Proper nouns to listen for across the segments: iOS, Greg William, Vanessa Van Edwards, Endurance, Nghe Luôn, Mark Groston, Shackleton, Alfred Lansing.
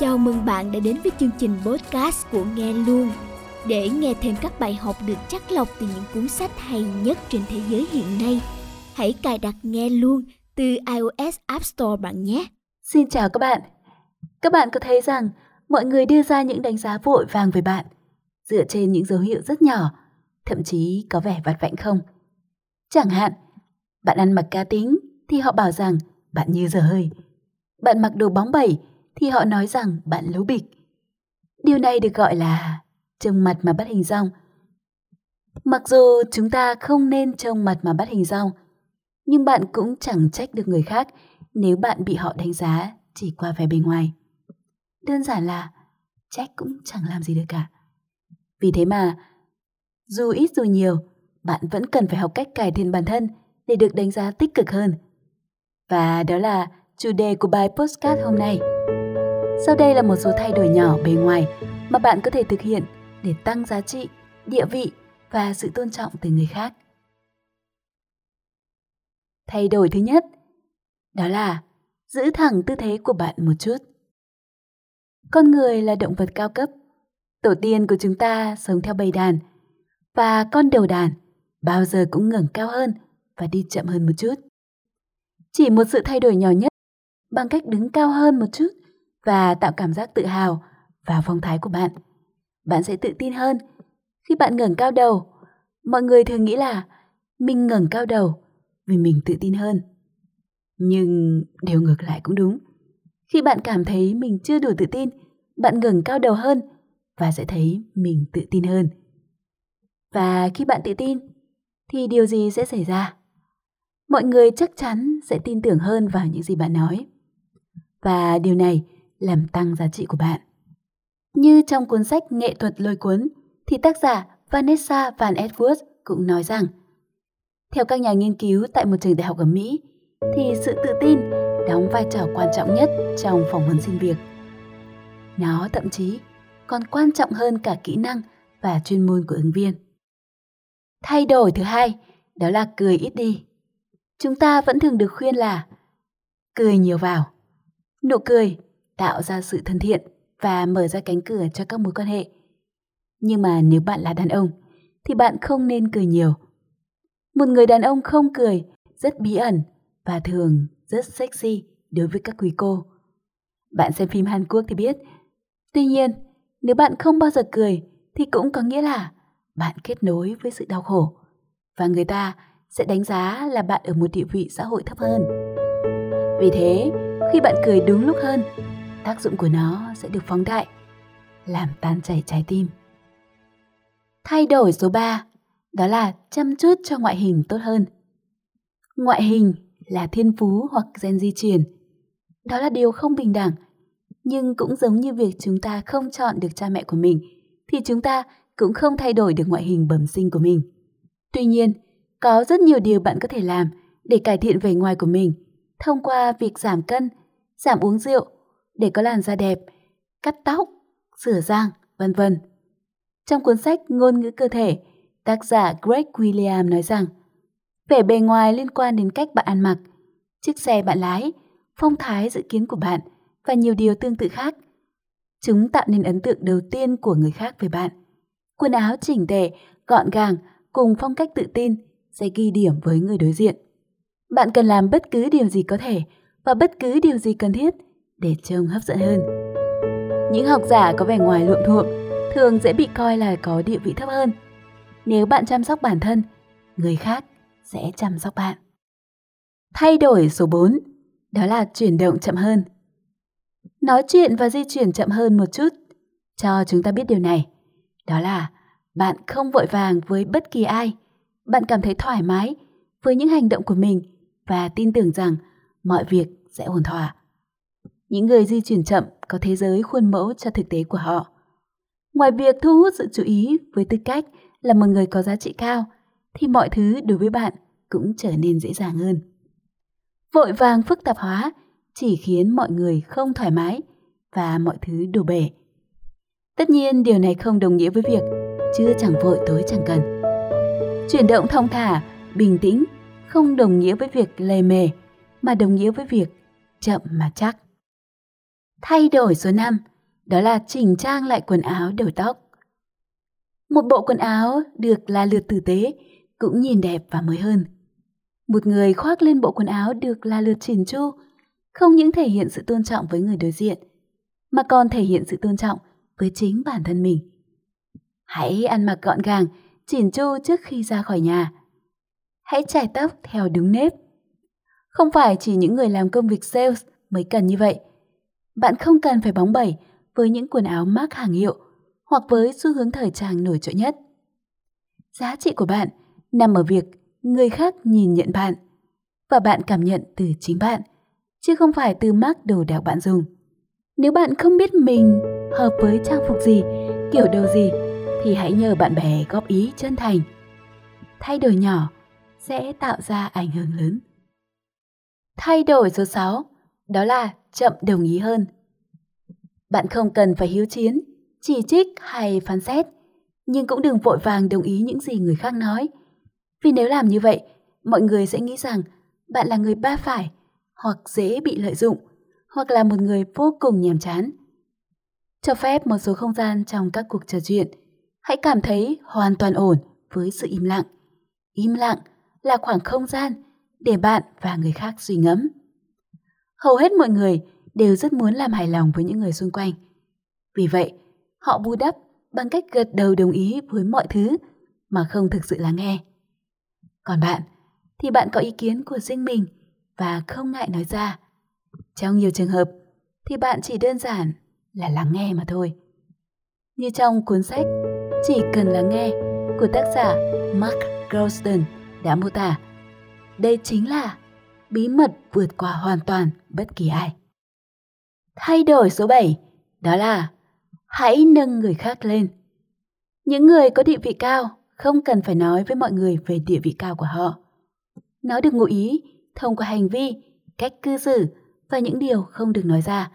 Chào mừng bạn đã đến với chương trình podcast của Nghe Luôn. Để nghe thêm các bài học được chắt lọc từ những cuốn sách hay nhất trên thế giới hiện nay, hãy cài đặt Nghe Luôn từ iOS App Store bạn nhé. Xin chào các bạn. Các bạn có thấy rằng mọi người đưa ra những đánh giá vội vàng về bạn dựa trên những dấu hiệu rất nhỏ, thậm chí có vẻ vặt vãnh không? Chẳng hạn, bạn ăn mặc cá tính thì họ bảo rằng bạn như dở hơi. Bạn mặc đồ bóng bẩy thì họ nói rằng bạn lố bịch. Điều này được gọi là trông mặt mà bắt hình dong. Mặc dù chúng ta không nên trông mặt mà bắt hình dong, nhưng bạn cũng chẳng trách được người khác nếu bạn bị họ đánh giá chỉ qua vẻ bề ngoài. Đơn giản là trách cũng chẳng làm gì được cả. Vì thế mà, dù ít dù nhiều, bạn vẫn cần phải học cách cải thiện bản thân để được đánh giá tích cực hơn. Và đó là chủ đề của bài podcast hôm nay. Sau đây là một số thay đổi nhỏ bề ngoài mà bạn có thể thực hiện để tăng giá trị, địa vị và sự tôn trọng từ người khác. Thay đổi thứ nhất, đó là giữ thẳng tư thế của bạn một chút. Con người là động vật cao cấp. Tổ tiên của chúng ta sống theo bầy đàn, và con đầu đàn bao giờ cũng ngẩng cao hơn và đi chậm hơn một chút. Chỉ một sự thay đổi nhỏ nhất bằng cách đứng cao hơn một chút và tạo cảm giác tự hào vào phong thái của bạn. Bạn sẽ tự tin hơn. Khi bạn ngẩng cao đầu, mọi người thường nghĩ là mình ngẩng cao đầu vì mình tự tin hơn. Nhưng điều ngược lại cũng đúng. Khi bạn cảm thấy mình chưa đủ tự tin, bạn ngẩng cao đầu hơn và sẽ thấy mình tự tin hơn. Và khi bạn tự tin, thì điều gì sẽ xảy ra? Mọi người chắc chắn sẽ tin tưởng hơn vào những gì bạn nói. Và điều này làm tăng giá trị của bạn. Như trong cuốn sách Nghệ thuật lôi cuốn, thì tác giả Vanessa Van Edwards cũng nói rằng, theo các nhà nghiên cứu tại một trường đại học ở Mỹ, thì sự tự tin đóng vai trò quan trọng nhất trong phỏng vấn xin việc. Nó thậm chí còn quan trọng hơn cả kỹ năng và chuyên môn của ứng viên. Thay đổi thứ hai, đó là cười ít đi. Chúng ta vẫn thường được khuyên là cười nhiều vào. Nụ cười tạo ra sự thân thiện và mở ra cánh cửa cho các mối quan hệ. Nhưng mà nếu bạn là đàn ông, thì bạn không nên cười nhiều. Một người đàn ông không cười rất bí ẩn và thường rất sexy đối với các quý cô. Bạn xem phim Hàn Quốc thì biết. Tuy nhiên, nếu bạn không bao giờ cười thì cũng có nghĩa là bạn kết nối với sự đau khổ và người ta sẽ đánh giá là bạn ở một địa vị xã hội thấp hơn. Vì thế, khi bạn cười đúng lúc hơn, tác dụng của nó sẽ được phóng đại, làm tan chảy trái tim. Thay đổi số 3, đó là chăm chút cho ngoại hình tốt hơn. Ngoại hình là thiên phú hoặc gen di truyền. Đó là điều không bình đẳng, nhưng cũng giống như việc chúng ta không chọn được cha mẹ của mình, thì chúng ta cũng không thay đổi được ngoại hình bẩm sinh của mình. Tuy nhiên, có rất nhiều điều bạn có thể làm để cải thiện vẻ ngoài của mình thông qua việc giảm cân, giảm uống rượu, để có làn da đẹp, cắt tóc, sửa răng, vân vân. Trong cuốn sách Ngôn ngữ cơ thể, tác giả Greg William nói rằng, vẻ bề ngoài liên quan đến cách bạn ăn mặc, chiếc xe bạn lái, phong thái dự kiến của bạn và nhiều điều tương tự khác. Chúng tạo nên ấn tượng đầu tiên của người khác về bạn. Quần áo chỉnh tề, gọn gàng cùng phong cách tự tin sẽ ghi điểm với người đối diện. Bạn cần làm bất cứ điều gì có thể và bất cứ điều gì cần thiết để trông hấp dẫn hơn. Những học giả có vẻ ngoài luộm thuộm thường dễ bị coi là có địa vị thấp hơn. Nếu bạn chăm sóc bản thân, người khác sẽ chăm sóc bạn. Thay đổi số 4, đó là chuyển động chậm hơn. Nói chuyện và di chuyển chậm hơn một chút cho chúng ta biết điều này. Đó là bạn không vội vàng với bất kỳ ai. Bạn cảm thấy thoải mái với những hành động của mình và tin tưởng rằng mọi việc sẽ ổn thỏa. Những người di chuyển chậm có thế giới khuôn mẫu cho thực tế của họ. Ngoài việc thu hút sự chú ý với tư cách là một người có giá trị cao, thì mọi thứ đối với bạn cũng trở nên dễ dàng hơn. Vội vàng phức tạp hóa chỉ khiến mọi người không thoải mái và mọi thứ đổ bể. Tất nhiên điều này không đồng nghĩa với việc chưa chẳng vội tối chẳng cần. Chuyển động thong thả, bình tĩnh không đồng nghĩa với việc lề mề, mà đồng nghĩa với việc chậm mà chắc. Thay đổi số 5, đó là chỉnh trang lại quần áo đầu tóc. Một bộ quần áo được là lượt tử tế cũng nhìn đẹp và mới hơn. Một người khoác lên bộ quần áo được là lượt chỉn chu, không những thể hiện sự tôn trọng với người đối diện, mà còn thể hiện sự tôn trọng với chính bản thân mình. Hãy ăn mặc gọn gàng, chỉn chu trước khi ra khỏi nhà. Hãy chải tóc theo đúng nếp. Không phải chỉ những người làm công việc sales mới cần như vậy. Bạn không cần phải bóng bẩy với những quần áo mác hàng hiệu hoặc với xu hướng thời trang nổi trội nhất. Giá trị của bạn nằm ở việc người khác nhìn nhận bạn và bạn cảm nhận từ chính bạn, chứ không phải từ mác đồ đạc bạn dùng. Nếu bạn không biết mình hợp với trang phục gì, kiểu đồ gì, thì hãy nhờ bạn bè góp ý chân thành. Thay đổi nhỏ sẽ tạo ra ảnh hưởng lớn. Thay đổi số 6, đó là chậm đồng ý hơn. Bạn không cần phải hiếu chiến, chỉ trích hay phán xét, nhưng cũng đừng vội vàng đồng ý những gì người khác nói. Vì nếu làm như vậy, mọi người sẽ nghĩ rằng bạn là người ba phải, hoặc dễ bị lợi dụng, hoặc là một người vô cùng nhàm chán. Cho phép một số không gian trong các cuộc trò chuyện. Hãy cảm thấy hoàn toàn ổn với sự im lặng. Im lặng là khoảng không gian để bạn và người khác suy ngẫm. Hầu hết mọi người đều rất muốn làm hài lòng với những người xung quanh. Vì vậy, họ bù đắp bằng cách gật đầu đồng ý với mọi thứ mà không thực sự lắng nghe. Còn bạn, thì bạn có ý kiến của riêng mình và không ngại nói ra. Trong nhiều trường hợp, thì bạn chỉ đơn giản là lắng nghe mà thôi. Như trong cuốn sách Chỉ cần lắng nghe của tác giả Mark Groston đã mô tả, đây chính là bí mật vượt qua hoàn toàn bất kỳ ai. Thay đổi số 7, đó là hãy nâng người khác lên. Những người có địa vị cao không cần phải nói với mọi người về địa vị cao của họ. Nó được ngụ ý thông qua hành vi, cách cư xử và những điều không được nói ra.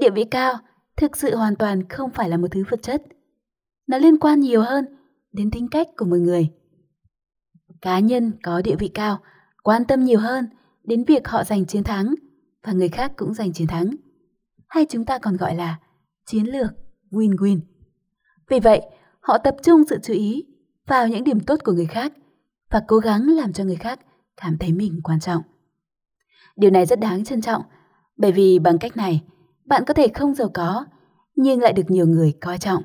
Địa vị cao thực sự hoàn toàn không phải là một thứ vật chất. Nó liên quan nhiều hơn đến tính cách của một người. Cá nhân có địa vị cao quan tâm nhiều hơn đến việc họ giành chiến thắng và người khác cũng giành chiến thắng. Hay chúng ta còn gọi là chiến lược win-win. Vì vậy, họ tập trung sự chú ý vào những điểm tốt của người khác và cố gắng làm cho người khác cảm thấy mình quan trọng. Điều này rất đáng trân trọng, bởi vì bằng cách này, bạn có thể không giàu có, nhưng lại được nhiều người coi trọng.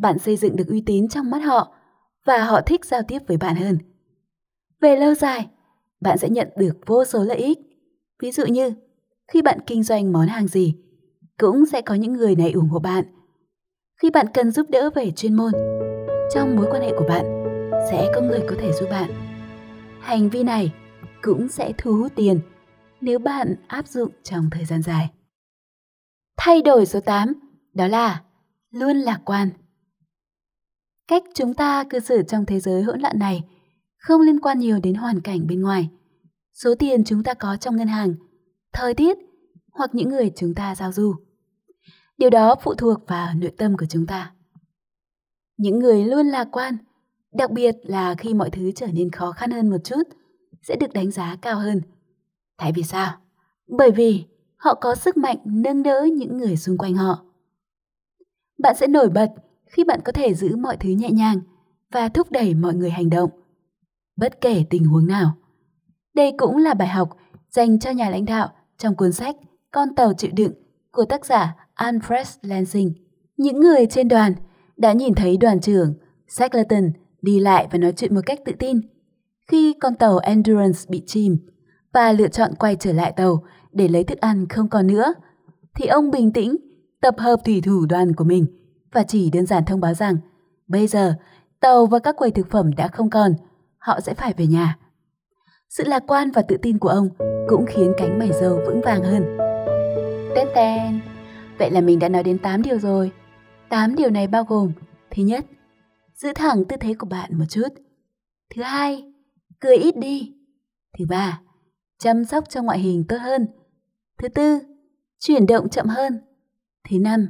Bạn xây dựng được uy tín trong mắt họ và họ thích giao tiếp với bạn hơn. Về lâu dài, bạn sẽ nhận được vô số lợi ích. Ví dụ như, khi bạn kinh doanh món hàng gì, cũng sẽ có những người này ủng hộ bạn. Khi bạn cần giúp đỡ về chuyên môn, trong mối quan hệ của bạn, sẽ có người có thể giúp bạn. Hành vi này cũng sẽ thu hút tiền nếu bạn áp dụng trong thời gian dài. Thay đổi số 8, đó là luôn lạc quan. Cách chúng ta cư xử trong thế giới hỗn loạn này không liên quan nhiều đến hoàn cảnh bên ngoài, số tiền chúng ta có trong ngân hàng, thời tiết hoặc những người chúng ta giao du. Điều đó phụ thuộc vào nội tâm của chúng ta. Những người luôn lạc quan, đặc biệt là khi mọi thứ trở nên khó khăn hơn một chút, sẽ được đánh giá cao hơn. Tại vì sao? Bởi vì họ có sức mạnh nâng đỡ những người xung quanh họ. Bạn sẽ nổi bật khi bạn có thể giữ mọi thứ nhẹ nhàng và thúc đẩy mọi người hành động, bất kể tình huống nào. Đây cũng là bài học dành cho nhà lãnh đạo trong cuốn sách Con tàu chịu đựng của tác giả Alfred Lansing. Những người trên đoàn đã nhìn thấy đoàn trưởng Shackleton đi lại và nói chuyện một cách tự tin khi con tàu Endurance bị chìm và lựa chọn quay trở lại tàu để lấy thức ăn không còn nữa, thì ông bình tĩnh tập hợp thủy thủ đoàn của mình và chỉ đơn giản thông báo rằng bây giờ tàu và các quầy thực phẩm đã không còn, họ sẽ phải về nhà. Sự lạc quan và tự tin của ông cũng khiến cánh mày râu vững vàng hơn. Tên tên! Vậy là mình đã nói đến 8 điều rồi. 8 điều này bao gồm: thứ nhất, giữ thẳng tư thế của bạn một chút. Thứ hai, cười ít đi. Thứ ba, chăm sóc cho ngoại hình tốt hơn. Thứ tư, chuyển động chậm hơn. Thứ năm,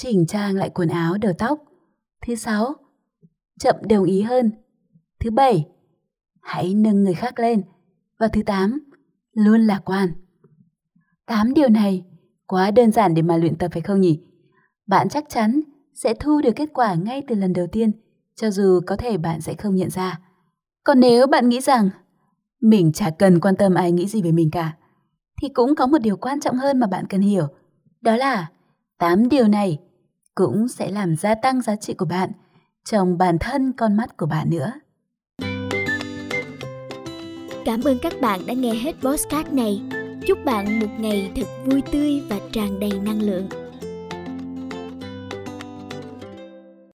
chỉnh trang lại quần áo đầu tóc. Thứ sáu, chậm đồng ý hơn. Thứ bảy, hãy nâng người khác lên. Và thứ tám, luôn lạc quan. 8 điều này Quá đơn giản để mà luyện tập phải không nhỉ? Bạn chắc chắn sẽ thu được kết quả ngay từ lần đầu tiên, cho dù có thể bạn sẽ không nhận ra. Còn nếu bạn nghĩ rằng mình chả cần quan tâm ai nghĩ gì về mình cả, thì cũng có một điều quan trọng hơn mà bạn cần hiểu. Đó là 8 điều này cũng sẽ làm gia tăng giá trị của bạn trong bản thân con mắt của bạn nữa. Cảm ơn các bạn đã nghe hết podcast này. Chúc bạn một ngày thật vui tươi và tràn đầy năng lượng.